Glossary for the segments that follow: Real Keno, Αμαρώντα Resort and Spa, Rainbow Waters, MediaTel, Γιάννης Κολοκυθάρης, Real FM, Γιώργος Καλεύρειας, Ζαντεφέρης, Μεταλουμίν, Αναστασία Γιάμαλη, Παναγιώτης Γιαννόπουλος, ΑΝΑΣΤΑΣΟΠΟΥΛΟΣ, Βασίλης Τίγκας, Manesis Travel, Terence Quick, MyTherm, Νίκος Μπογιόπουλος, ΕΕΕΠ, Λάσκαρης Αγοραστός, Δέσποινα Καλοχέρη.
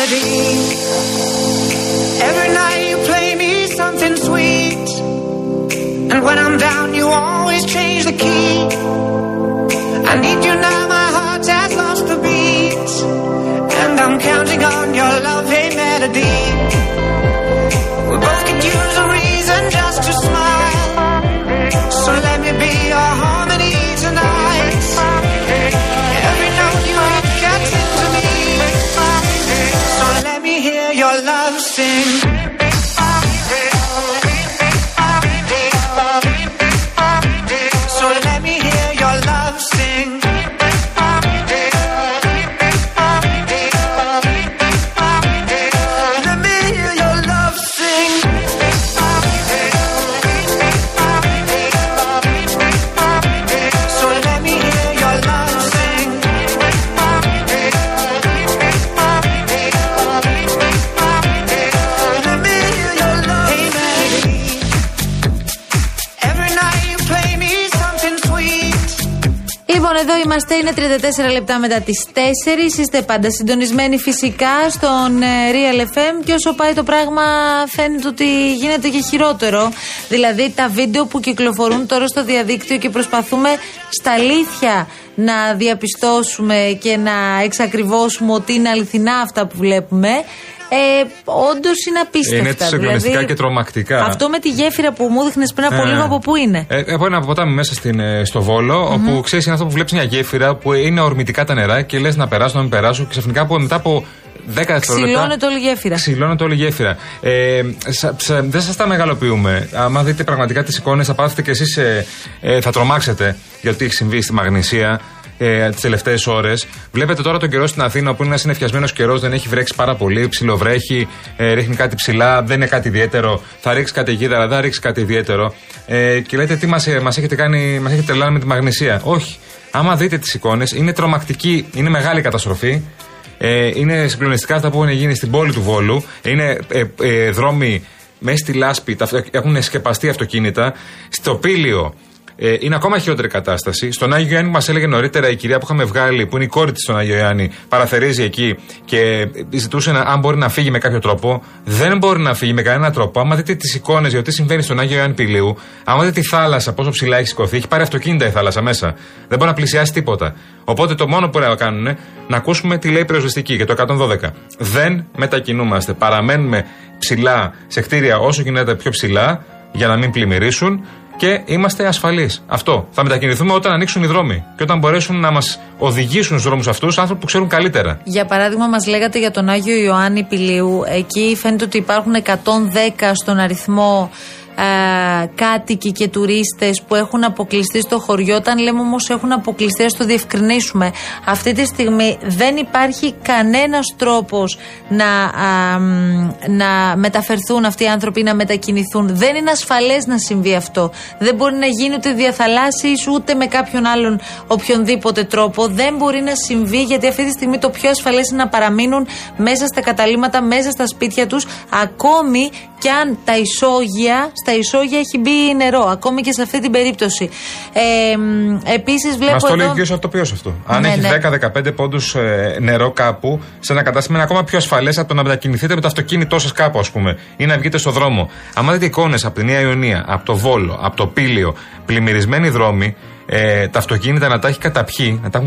melody. Every night you play me something sweet, and when I'm down you always change the key. I need you now, my heart has lost the beat, and I'm counting on your love, hey melody. We both could use a reason just to smile, so let me be your harmony tonight. Every note you hit gets into me, so let me hear your love sing. Εδώ είμαστε, είναι 34 λεπτά μετά τις 4. Είστε πάντα συντονισμένοι φυσικά στον Real FM. Και όσο πάει το πράγμα, φαίνεται ότι γίνεται και χειρότερο. Δηλαδή, τα βίντεο που κυκλοφορούν τώρα στο διαδίκτυο και προσπαθούμε στα αλήθεια να διαπιστώσουμε και να εξακριβώσουμε ότι είναι αληθινά αυτά που βλέπουμε. Όντως είναι απίστευτα. Είναι συγκλονιστικά δηλαδή, και τρομακτικά. Αυτό με τη γέφυρα που μου δείχνες πριν από λίγο, από πού είναι? Από ένα ποτάμι μέσα στο Βόλο, όπου ξέρεις, είναι αυτό που βλέπεις μια γέφυρα που είναι ορμητικά τα νερά και λες να περάσω, να μην περάσω, και ξαφνικά μετά από 10 δευτερόλεπτα. Ξυλώνεται όλη η γέφυρα. Δεν σας τα μεγαλοποιούμε. Αν δείτε πραγματικά τις εικόνες, θα πάθετε κι εσείς, θα τρομάξετε για ό,τι έχει συμβεί στη Μαγνησία. Τις τελευταίες ώρες. Βλέπετε τώρα τον καιρό στην Αθήνα, που είναι ένας συννεφιασμένος καιρός, δεν έχει βρέξει πάρα πολύ, ψιλοβρέχει, ρίχνει κάτι ψηλά, δεν είναι κάτι ιδιαίτερο. Θα ρίξει καταιγίδα, αλλά δεν ρίξει κάτι ιδιαίτερο. Και λέτε, τι μας έχετε κάνει, μας έχετε τρελάνει με τη Μαγνησία. Όχι. Άμα δείτε τις εικόνες, είναι τρομακτική, είναι μεγάλη καταστροφή. Είναι συγκλονιστικά αυτά που έχουν γίνει στην πόλη του Βόλου. Είναι δρόμοι μέσα στη λάσπη, έχουν σκεπαστεί αυτοκίνητα. Στο Πήλιο είναι ακόμα χειρότερη κατάσταση. Στον Άγιο Ιωάννη, μας έλεγε νωρίτερα η κυρία που είχαμε βγάλει, που είναι η κόρη της στον Άγιο Ιωάννη, παραθερίζει εκεί και ζητούσε αν μπορεί να φύγει με κάποιο τρόπο. Δεν μπορεί να φύγει με κανένα τρόπο. Άμα δείτε τις εικόνες για ό,τι συμβαίνει στον Άγιο Ιωάννη Πηλίου, άμα δείτε τη θάλασσα, πόσο ψηλά έχει σηκωθεί, έχει πάρει αυτοκίνητα η θάλασσα μέσα. Δεν μπορεί να πλησιάσει τίποτα. Οπότε το μόνο που πρέπει να κάνουν, να ακούσουμε τι λέει η πυροσβεστική για το 112. Δεν μετακινούμαστε. Παραμένουμε ψηλά σε κτίρια όσο γίνεται πιο ψηλά για να μην πλημμυρίσουν. Και είμαστε ασφαλείς. Αυτό. Θα μετακινηθούμε όταν ανοίξουν οι δρόμοι και όταν μπορέσουν να μας οδηγήσουν στους δρόμους αυτούς άνθρωποι που ξέρουν καλύτερα. Για παράδειγμα, μας λέγατε για τον Άγιο Ιωάννη Πηλίου. Εκεί φαίνεται ότι υπάρχουν 110 στον αριθμό κάτοικοι και τουρίστες που έχουν αποκλειστεί στο χωριό. Όταν λέμε όμως έχουν αποκλειστεί, ας το διευκρινίσουμε. Αυτή τη στιγμή δεν υπάρχει κανένας τρόπος να μεταφερθούν αυτοί οι άνθρωποι, να μετακινηθούν. Δεν είναι ασφαλές να συμβεί αυτό. Δεν μπορεί να γίνει ούτε διαθαλάσσεις ούτε με κάποιον άλλον οποιονδήποτε τρόπο. Δεν μπορεί να συμβεί, γιατί αυτή τη στιγμή το πιο ασφαλές είναι να παραμείνουν μέσα στα καταλύματα, μέσα στα σπίτια τους, ακόμη κι αν στα ισόγεια έχει μπει νερό, ακόμη και σε αυτή την περίπτωση. Επίσης βλέπω. Μας το λέει και ο ηθοποιός αυτό. Αν έχει 10-15 πόντους νερό κάπου, σε ένα κατάστημα είναι ακόμα πιο ασφαλές από το να μετακινηθείτε με το αυτοκίνητό σας κάπου, ας πούμε, ή να βγείτε στο δρόμο. Αν δείτε εικόνες από την Νέα Ιωνία, από το Βόλο, από το Πήλιο, πλημμυρισμένοι δρόμοι, τα αυτοκίνητα να τα έχει καταπιεί, να τα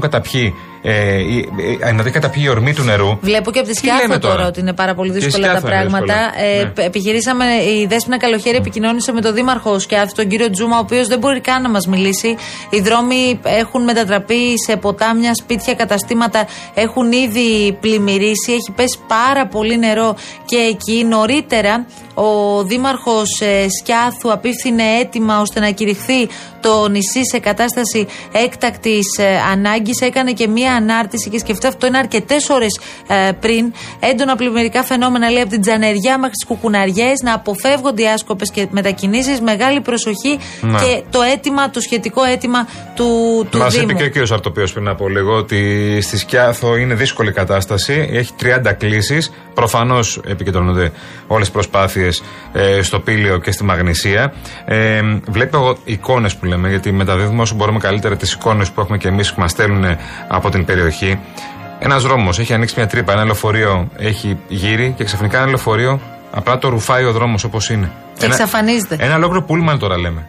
έχει καταπιεί η ορμή του νερού. Βλέπω και από τη Σκιάθο τώρα ότι είναι πάρα πολύ δύσκολα τα πράγματα. Επιχειρήσαμε, η Δέσποινα Καλοχέρη επικοινώνησε με τον Δήμαρχο Σκιάθου, τον κύριο Τζούμα, ο οποίος δεν μπορεί καν να μας μιλήσει. Οι δρόμοι έχουν μετατραπεί σε ποτάμια, σπίτια, καταστήματα έχουν ήδη πλημμυρίσει, έχει πέσει πάρα πολύ νερό και εκεί. Νωρίτερα ο Δήμαρχος Σκιάθου απίφθινε αίτημα ώστε να κηρυχθεί το νησί σε κατάσταση έκτακτης ανάγκης. Έκανε και μία ανάρτηση και σκεφτεί, αυτό είναι αρκετές ώρες πριν. Έντονα πλημμυρικά φαινόμενα, λέει, από την Τζανεριά μέχρι τις Κουκουναριές, να αποφεύγονται οι άσκοπες και μετακινήσεις. Μεγάλη προσοχή και το σχετικό αίτημα του Δήμου. Μας είπε και ο κύριος Αρτοπίος πριν από λίγο ότι στη Σκιάθο είναι δύσκολη κατάσταση. Έχει 30 κλήσεις. Προφανώς επικεντρώνονται όλες τις προσπάθειες στο Πήλιο και στη Μαγνησία. Βλέπω εικόνες που λέμε, γιατί μεταδίδουμε όσο μπορούμε καλύτερα τις εικόνες που έχουμε και εμείς που μας στέλνουν από την περιοχή. Ένας δρόμος έχει ανοίξει μια τρύπα, ένα λεωφορείο έχει γύρει και ξαφνικά ένα λεωφορείο απλά το ρουφάει ο δρόμος όπως είναι. Και εξαφανίζεται. Ένα ολόκληρο πούλμαν τώρα λέμε.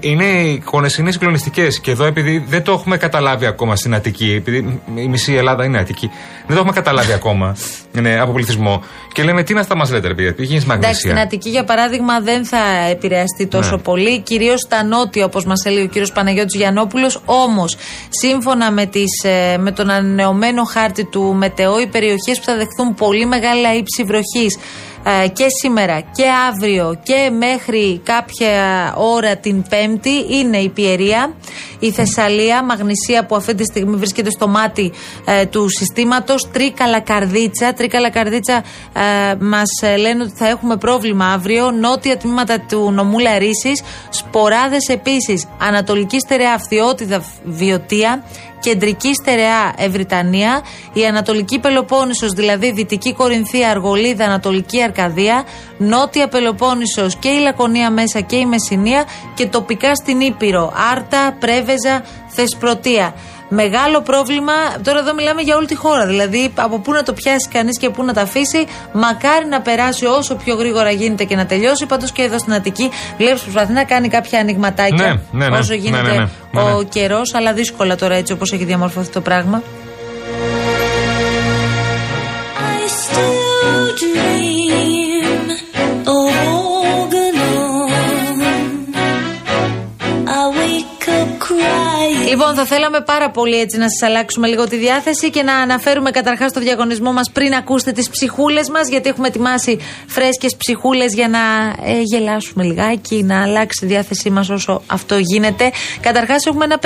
Είναι εικόνες, είναι συγκλονιστικές. Και εδώ, επειδή δεν το έχουμε καταλάβει ακόμα στην Αττική, επειδή η μισή Ελλάδα είναι Αττική, δεν το έχουμε καταλάβει ακόμα από πληθυσμό. Και λέμε, τι να αυτά μας λέτε, επειδή γίνει μαγνησία. Εντάξει, στην Αττική, για παράδειγμα, δεν θα επηρεαστεί τόσο πολύ, κυρίως στα νότια, όπως μας έλεγε ο κύριος Παναγιώτης Γιαννόπουλος. Όμως, σύμφωνα με τον ανανεωμένο χάρτη του ΜΕΤΕΟ, οι περιοχές που θα δεχθούν πολύ μεγάλα ύψη βροχής και σήμερα και αύριο και μέχρι κάποια ώρα την Πέμπτη είναι η Πιερία, η Θεσσαλία, Μαγνησία που αυτή τη στιγμή βρίσκεται στο μάτι του συστήματος, Τρίκαλα Καρδίτσα μας λένε ότι θα έχουμε πρόβλημα αύριο, νότια τμήματα του Νομούλα Ρήσης, Σποράδες επίσης, Ανατολική Στερεά, Αυθιώτιδα, Βιωτία, Κεντρική Στερεά, Ευρυτανία, η Ανατολική Πελοπόννησος, δηλαδή Δυτική Κορινθία, Αργολίδα, Ανατολική Αρκαδία, Νότια Πελοπόννησος και η Λακωνία μέσα και η Μεσσηνία και τοπικά στην Ήπειρο, Άρτα, Πρέβεζα, Θεσπρωτεία. Μεγάλο πρόβλημα, τώρα εδώ μιλάμε για όλη τη χώρα, δηλαδή από πού να το πιάσει κανείς και πού να τα αφήσει, μακάρι να περάσει όσο πιο γρήγορα γίνεται και να τελειώσει. Πάντως και εδώ στην Αττική βλέπεις προσπαθεί να κάνει κάποια ανοιγματάκια όσο γίνεται ο καιρός, αλλά δύσκολα τώρα έτσι όπως έχει διαμορφωθεί το πράγμα. Λοιπόν, θα θέλαμε πάρα πολύ έτσι να σας αλλάξουμε λίγο τη διάθεση και να αναφέρουμε καταρχάς το διαγωνισμό μας πριν ακούσετε τις ψυχούλες μας, γιατί έχουμε ετοιμάσει φρέσκες ψυχούλες για να γελάσουμε λιγάκι, να αλλάξει τη διάθεσή μας όσο αυτό γίνεται. Καταρχάς έχουμε ένα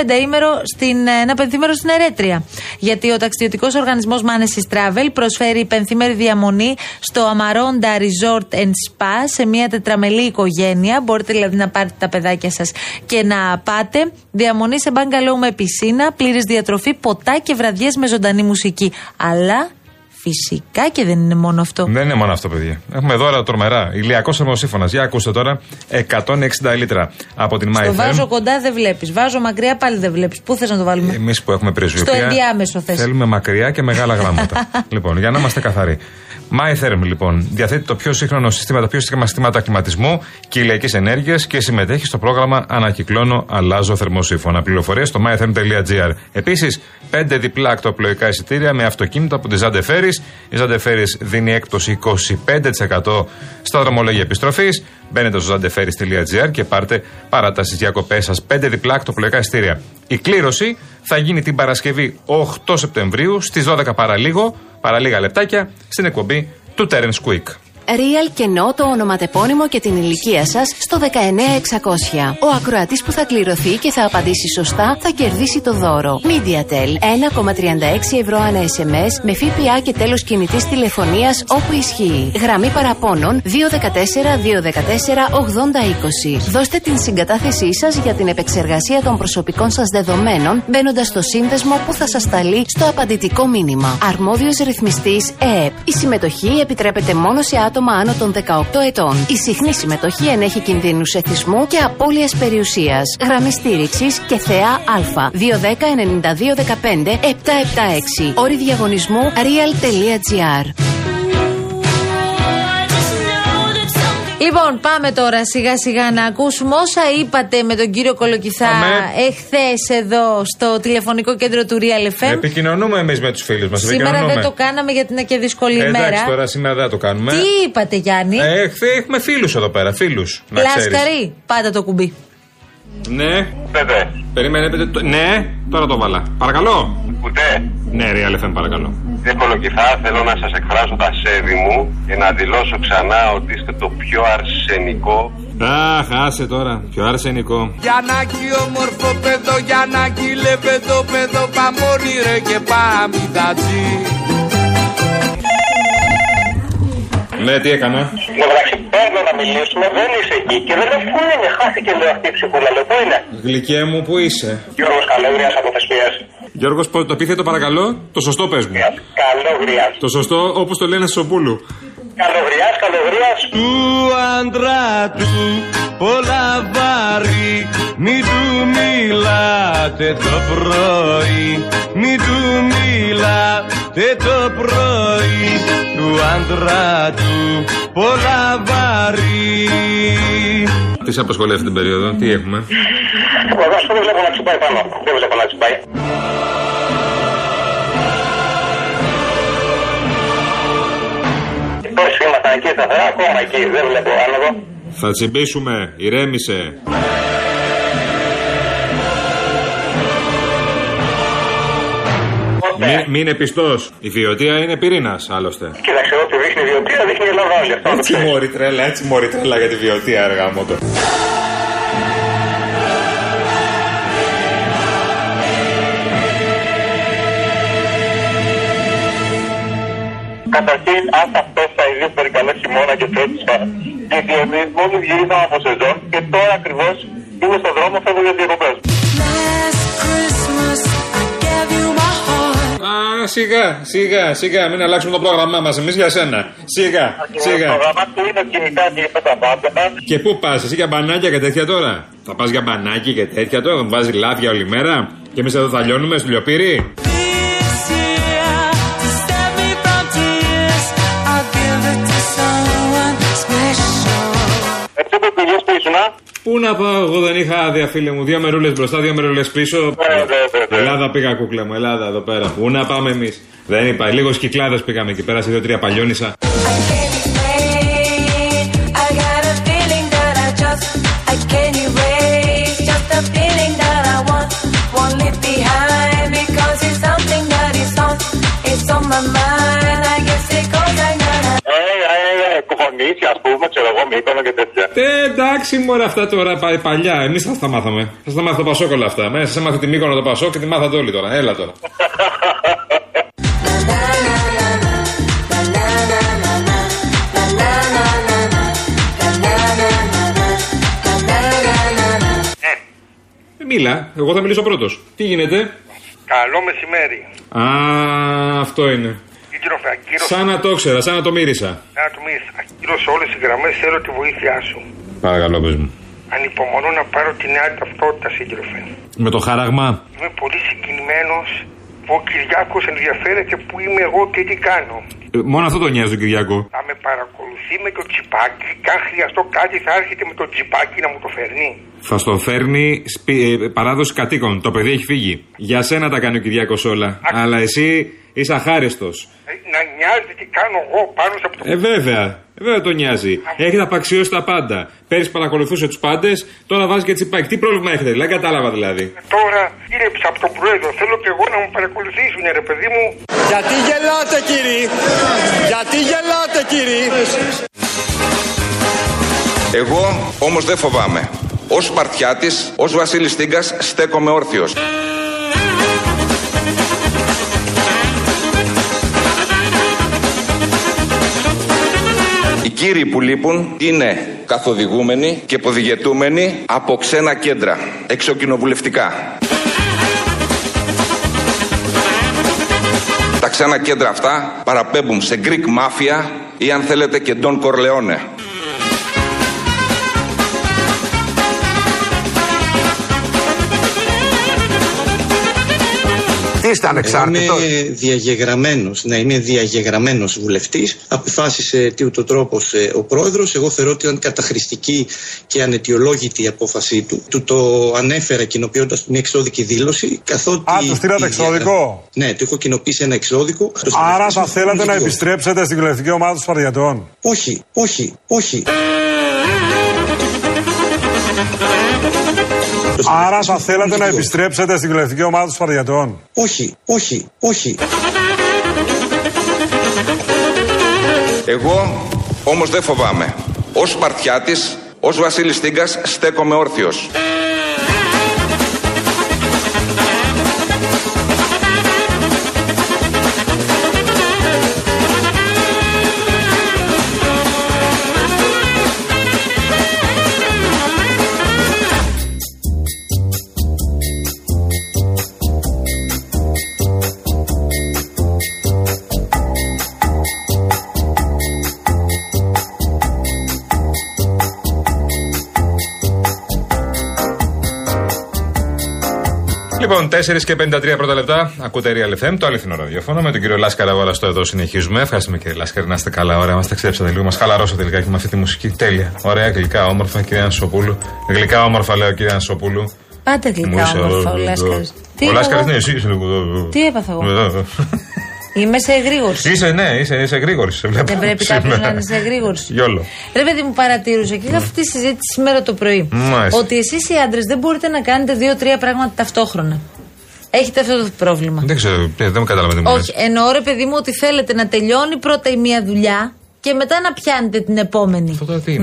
πενθήμερο στην Ερέτρια, γιατί ο ταξιδιωτικός οργανισμός Manesis Travel προσφέρει πενθήμερη διαμονή στο Αμαρώντα Resort and Spa σε μια τετραμελή οικογένεια. Μπορείτε δηλαδή να πάρετε τα παιδάκια σας και να πάτε. Διαμονή σε μπαγκαλό με πισίνα, πλήρης διατροφή, ποτά και βραδιές με ζωντανή μουσική. Αλλά φυσικά και δεν είναι μόνο αυτό. Δεν είναι μόνο αυτό, παιδιά. Έχουμε δώρα τρομερά. Ηλιακός θερμοσύφωνας. Για ακούστε τώρα. 160 λίτρα από την MyTherm. Το βάζω κοντά, δεν βλέπεις. Βάζω μακριά, πάλι δεν βλέπεις. Πού θες να το βάλουμε? Εμείς που έχουμε πρεσβειοποιά. Στο ενδιάμεσο θες. Θέλουμε μακριά και μεγάλα γράμματα. Λοιπόν, για να είμαστε καθαροί. MyTherm, λοιπόν, διαθέτει το πιο σύγχρονο σύστημα, τα πιο σύγχρονα συστήματα κλιματισμού και ηλιακής ενέργειας και συμμετέχει στο πρόγραμμα Ανακυκλώνω, αλλάζω θερμοσύφωνα. Πληροφορίες στο mytherm.gr. Επίσης, 5 διπλά ακτοπλοϊκά εισιτήρια με αυτοκίνητα από τη Ζαντεφέρης. Η Ζαντεφέρης δίνει έκπτωση 25% στα δρομολόγια επιστροφής. Μπαίνετε στο ζαντεφέρης.gr και πάρτε παράταση στις διακοπές σας. 5 διπλά ακτοπλοϊκά εισιτήρια. Η κλήρωση θα γίνει την Παρασκευή 8 Σεπτεμβρίου στις 12 παρά λίγα λεπτάκια στην εκπομπή του Terence Quick. Real Keno, το ονοματεπώνυμο και την ηλικία σας στο 19600. Ο ακροατής που θα κληρωθεί και θα απαντήσει σωστά θα κερδίσει το δώρο. MediaTel, 1,36 ευρώ ανά SMS με ΦΠΑ και τέλος κινητής τηλεφωνίας όπου ισχύει. Γραμμή παραπώνων 214-214-8020. Δώστε την συγκατάθεσή σας για την επεξεργασία των προσωπικών σας δεδομένων μπαίνοντας στο σύνδεσμο που θα σας σταλεί στο απαντητικό μήνυμα. Αρμόδιος ρυθμιστής ΕΕΕΠ. Η συμμετοχή επιτρέπεται μόνο σε άτομα άνω των 18 ετών. Η συχνή συμμετοχή ενέχει κινδύνους εθισμού και απώλειας περιουσίας. Γραμμή στήριξης και ΘΕΑ Α 210-9215-776. Όροι διαγωνισμού real.gr. Λοιπόν, πάμε τώρα σιγά-σιγά να ακούσουμε όσα είπατε με τον κύριο Κολοκυθά εχθές εδώ στο τηλεφωνικό κέντρο του Real FM. Επικοινωνούμε εμείς με τους φίλους μας. Σήμερα δεν το κάναμε γιατί είναι και δύσκολη ημέρα. Εντάξει, τώρα σήμερα δεν το κάνουμε. Τι είπατε, Γιάννη? Εχθές έχουμε φίλους εδώ πέρα. Φίλους. Λάσκαρη, πάντα το κουμπί. Ναι. Περιμένετε. Ναι, τώρα το βάλα. Παρακαλώ. Κουτέ. Ναι, Real FM, παρακαλώ. Κύριε Κολοκυθά, θέλω να σας εκφράσω τα σέβη μου και να δηλώσω ξανά ότι είστε το πιο αρσενικό. Αχ, άσε τώρα, πιο αρσενικό. Γιαννάκι, όμορφο παιδό, Γιαννάκι, λεπεδό, παιδό, παμόνι, ρε και παμιδατζή. Ναι, τι έκανα? Εντάξει, παίρνω να μιλήσουμε, δεν είσαι εκεί και δεν πού είναι, χάθηκε λέω αυτή η ψυχούλα, λέω πού είναι. Γλυκέ μου, πού είσαι? Γιώργος Καλεύρειας από Θεσπίας. Γιώργος, το επίθετο παρακαλώ, το σωστό πες μου. Καλογριάς. Το σωστό όπως το λένε Σοπούλου. Καλογριάς, Αλεγρίας. Του άντρα του πολλά βάρη, μη του μιλάτε το πρωί, μη του μιλάτε το πρωί, του άντρα του πολλά βάρη. Τι σε απασχολεί αυτή την περίοδο, τι έχουμε? Δεν βλέπω να τσιμπάει πάνω, δεν βλέπω να τσιμπάει. Πόσοι ήμασταν εκεί σταθερά, ακόμα εκεί, δεν βλέπω άνοδο. Θα τσιμπήσουμε, ηρέμησε. Μην είναι πιστός. Η βιωτεία είναι πυρήνας, άλλωστε. Κοίταξε, ό,τι δείχνει η βιωτεία, δείχνει η Ελλάδα όλη αυτά. Έτσι μόρι τρέλα, έτσι μόρι τρέλα για τη βιωτεία, αργά μότο. Καταρχήν, αν αυτός θα είναι πολύ καλό χειμώνα και τέτοια, γιατί εμείς μόλις γυρίσαμε από σεζόν και τώρα ακριβώς είμαι στον δρόμο, φεύγω για διακοπές. Α, σιγά, μην αλλάξουμε το πρόγραμμά μας εμείς για σένα. Σιγά. Το πρόγραμμα του είναι κινητά και τα πάντα. Και πού πας, εσύ για μπανάκια και τέτοια τώρα? Θα πας για μπανάκι και τέτοια τώρα, βάζει λάδια όλη μέρα και εμείς εδώ θα λιώνουμε στο λιοπύρι. Πού να πάω, εγώ δεν είχα άδεια, φίλε μου. 2 μερούλες μπροστά, 2 μερούλες πίσω. Ελλάδα πήγα, κούκλα μου, Ελλάδα εδώ πέρα. Πού να πάμε εμείς? Δεν είπα, λίγο Κυκλάδες πήγαμε εκεί πέρα, σε 2-3 Παλιόνισσα. Ας πούμε, ξέρω εγώ, Μύκονο και τέτοια. Εντάξει, μωρέ, αυτά τώρα παλιά. Εμείς θα τα μάθαμε. Θα τα μάθω το Πασόκ όλα αυτά. Μέσα σε μάθε τη Μύκονο το Πασόκ και τη μάθατε όλοι τώρα. Έλα τώρα. Μίλα, εγώ θα μιλήσω πρώτος. Τι γίνεται? Καλό μεσημέρι. Α, αυτό είναι. Σαν να το ήξερα, σαν να το μύρισα. Ακύρωσε όλες οι γραμμές, θέλω τη βοήθειά σου. Παρακαλώ, πες μου. Ανυπομονώ να πάρω τη νέα ταυτότητα, σύντροφε. Με το χάραγμα. Είμαι πολύ συγκινημένος που ο Κυριάκος ενδιαφέρεται που είμαι εγώ και τι κάνω. Μόνο αυτό το νοιάζει τον Κυριάκο. Θα με παρακολουθεί με το τσιπάκι και αν χρειαστώ κάτι θα έρχεται με το τσιπάκι να μου το φέρνει. Θα στο φέρνει παράδοση κατοίκων. Το παιδί έχει φύγει. Για σένα τα κάνει ο Κυριάκος όλα. Αλλά εσύ είσαι αχάριστος. Να νοιάζει τι κάνω εγώ πάνω σε αυτό. Βέβαια το νοιάζει. Έχετε απαξιώσει τα πάντα. Πέρυσι παρακολουθούσε τους πάντες, τώρα βάζει και τσιπάκι. Τι πρόβλημα έχετε, δηλαδή, κατάλαβα δηλαδή. Τώρα ήρεψα από το πρόεδρο. Θέλω και εγώ να μου παρακολουθήσουν, ρε παιδί μου. Γιατί γελάτε, κύριοι? Γιατί γελάτε, κύριοι? Εγώ όμως δεν φοβάμαι. Ως Σπαρτιάτης, ως Βασίλης Τίγκας, στέκομαι όρθιος. Οι κύριοι που λείπουν είναι καθοδηγούμενοι και ποδηγετούμενοι από ξένα κέντρα, εξοκοινοβουλευτικά. Τα ξένα κέντρα αυτά παραπέμπουν σε Greek Mafia ή αν θέλετε και Don Corleone. Είμαι διαγεγραμμένος, βουλευτής. Αποφάσισε τι ούτω τρόπος ο πρόεδρος. Εγώ θεωρώ ότι ήταν καταχρηστική και αναιτιολόγητη η απόφασή του. Του το ανέφερα κοινοποιώντας μια εξώδικη δήλωση. Καθότι του στείλατε εξώδικο. Ναι, του έχω κοινοποιήσει ένα εξώδικο. Άρα θα θέλατε να επιστρέψετε στην βουλευτική ομάδα των Σπαρτιατών? Όχι. Άρα θα θέλατε να επιστρέψετε στην βουλευτική ομάδα των Σπαρτιατών? Όχι. Εγώ όμως δεν φοβάμαι. Ως Σπαρτιάτης, ως Βασίλης Τίγκας, στέκομαι όρθιος. Λοιπόν, 4:53 πρώτα λεπτά. Ακούτε Real FM, το αληθινό ραδιόφωνο. Με τον κύριο Λάσκαρα Βόλαστο εδώ συνεχίζουμε. Ευχαριστούμε κύριε Λάσκαρα, να είστε καλά. Ωραία, μας ταξιδέψατε λίγο. Μας χαλαρώσατε λιγάκι με αυτή τη μουσική. Τέλεια. Ωραία, γλυκά, όμορφα, κυρία Ανσοπούλου. Γλυκά, όμορφα, λέω κυρία Ανσοπούλου. Πάντα γλυκά, όμορφα, ο Λάσκαρα. Ο Λάσκαρα, ναι, εσύ είσαι λίγο. Τι έπαθα εγώ. Είμαι σε εγρήγορση. Είσαι, ναι, είσαι εγρήγορση. Δεν πρέπει κάποιος να είναι σε εγρήγορση. Γιόλο. Ρε παιδί μου, παρατήρουσα και είχα αυτή τη συζήτηση σήμερα το πρωί. Ότι εσείς οι άντρες δεν μπορείτε να κάνετε 2-3 πράγματα ταυτόχρονα. Έχετε αυτό το πρόβλημα. Δεν ξέρω, δεν με καταλαβαίνετε. Όχι, εννοώ ρε παιδί μου ότι θέλετε να τελειώνει πρώτα η μία δουλειά και μετά να πιάνετε την επόμενη.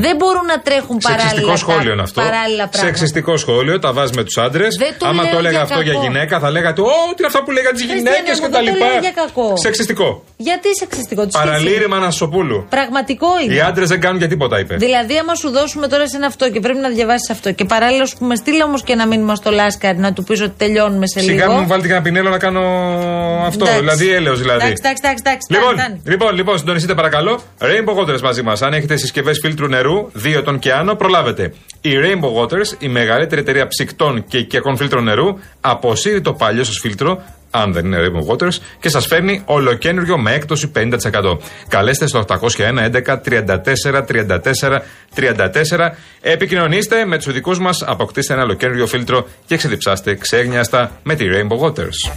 Δεν μπορούν να τρέχουν παράλληλα, σχόλιο είναι αυτό. Παράλληλα πράγματα. Σεξιστικό σχόλιο, τα βάζει με τους άντρες. Άμα το έλεγα αυτό για γυναίκα, θα λέγατε τι είναι αυτά που λέγανε τις γυναίκες κτλ. Σεξιστικό. Γιατί σεξιστικό, τους παραλήρημα Ανασοπούλου. Πραγματικό είναι. Οι άντρες δεν κάνουν για τίποτα, είπε. Δηλαδή, άμα σου δώσουμε τώρα σε ένα αυτό και πρέπει να διαβάσεις αυτό και παράλληλα σου πούμε, στείλε όμως και ένα μήνυμα στο Λάσκαρη να του πεις ότι τελειώνουμε σε λίγο. Σιγά μου βάλτε και ένα πινέλο να κάνω αυτό. Δηλαδή, έλεος δηλαδή. Λοιπόν, συντονιστείτε παρακαλώ. Rainbow Waters μαζί μας. Αν έχετε συσκευές φίλτρου νερού, 2 τόν και άνω, προλάβετε. Η Rainbow Waters, η μεγαλύτερη εταιρεία ψυκτών και οικιακών φίλτρων νερού, αποσύρει το παλιό σας φίλτρο, αν δεν είναι Rainbow Waters, και σας φέρνει ολοκένουργιο με έκπτωση 50%. Καλέστε στο 801 11 34 34 34. Επικοινωνήστε με τους δικούς μας, αποκτήστε ένα ολοκένουργιο φίλτρο και ξεδιψάστε ξέγνιαστα με τη Rainbow Waters.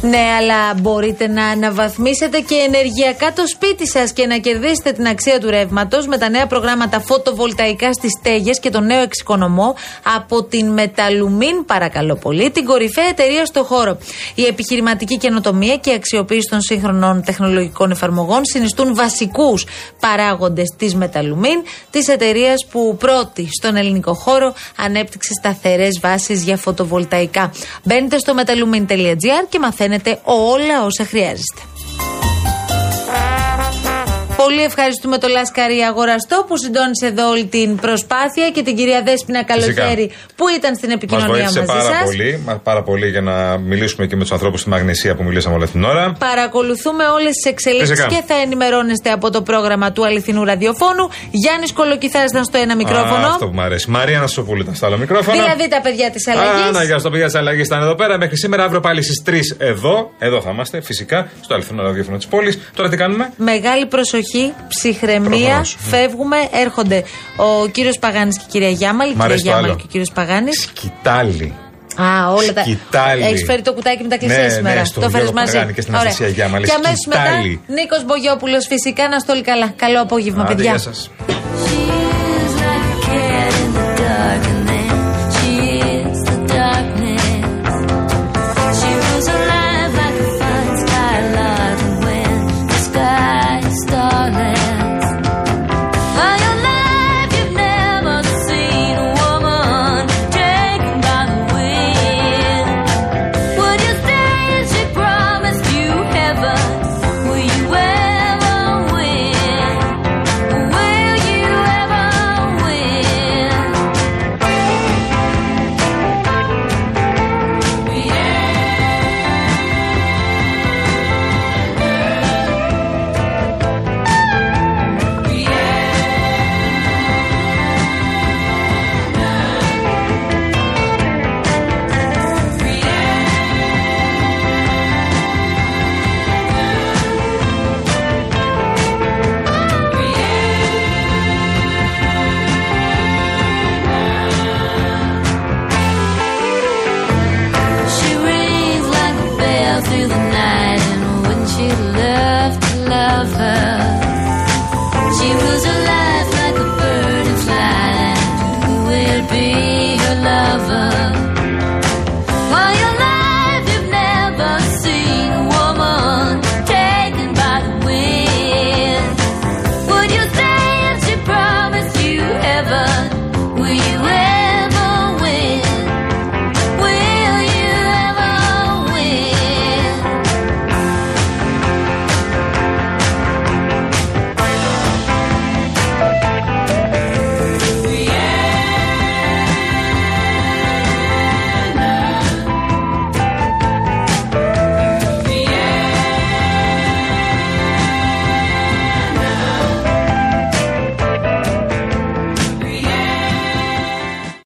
Ναι, αλλά μπορείτε να αναβαθμίσετε και ενεργειακά το σπίτι σας και να κερδίσετε την αξία του ρεύματος με τα νέα προγράμματα φωτοβολταϊκά στις στέγες και τον νέο εξοικονομό από την Μεταλουμίν, παρακαλώ πολύ, την κορυφαία εταιρεία στο χώρο. Η επιχειρηματική καινοτομία και η αξιοποίηση των σύγχρονων τεχνολογικών εφαρμογών συνιστούν βασικούς παράγοντες της Μεταλουμίν, της εταιρείας που πρώτη στον ελληνικό χώρο ανέπτυξε σταθερές βάσεις για φωτοβολταϊκά. Μπαίνετε στο metalumin.gr και μαθαίνετε όλα όσα χρειάζεστε. Πολύ ευχαριστούμε τον Λάσκαρη Αγοραστό που συντώνησε εδώ όλη την προσπάθεια και την κυρία Δέσποινα Καλοχέρη που ήταν στην επικοινωνία μαζί σας. Μας βοήθησε πάρα πολύ, για να μιλήσουμε και με τους ανθρώπους στη Μαγνησία που μιλήσαμε όλη την ώρα. Παρακολουθούμε όλες τις εξελίξεις και θα ενημερώνεστε από το πρόγραμμα του αληθινού ραδιοφώνου. Γιάννης Κολοκυθάρης ήταν στο ένα μικρόφωνο. Αυτό που μου αρέσει. Μαρία Νασοπούλη ήταν στο άλλο μικρόφωνο. Δηλαδή τα παιδιά της αλλαγής. Αναγκαστικά τα παιδιά της αλλαγής ήταν εδώ πέρα μέχρι σήμερα. Αύριο πάλι στις 3 εδώ θα είμαστε φυσικά στο αληθινό ραδιοφώνο της πόλης. Τώρα τι κάνουμε. Μεγάλη προσοχή. Ψυχραιμία, φεύγουμε, έρχονται ο κύριος Παγάνης και η κυρία Γιάμαλη. Σκυτάλι. Α, όλα τα. Έχεις φέρει το κουτάκι με τα κλεισέ σήμερα. Το φέρεις μαζί. Και στην Αναστασία Γιάμαλη. Και αμέσως μετά Νίκος Μπογιόπουλος, φυσικά να στολεί καλά. Καλό απόγευμα, παιδιά. Γεια σας.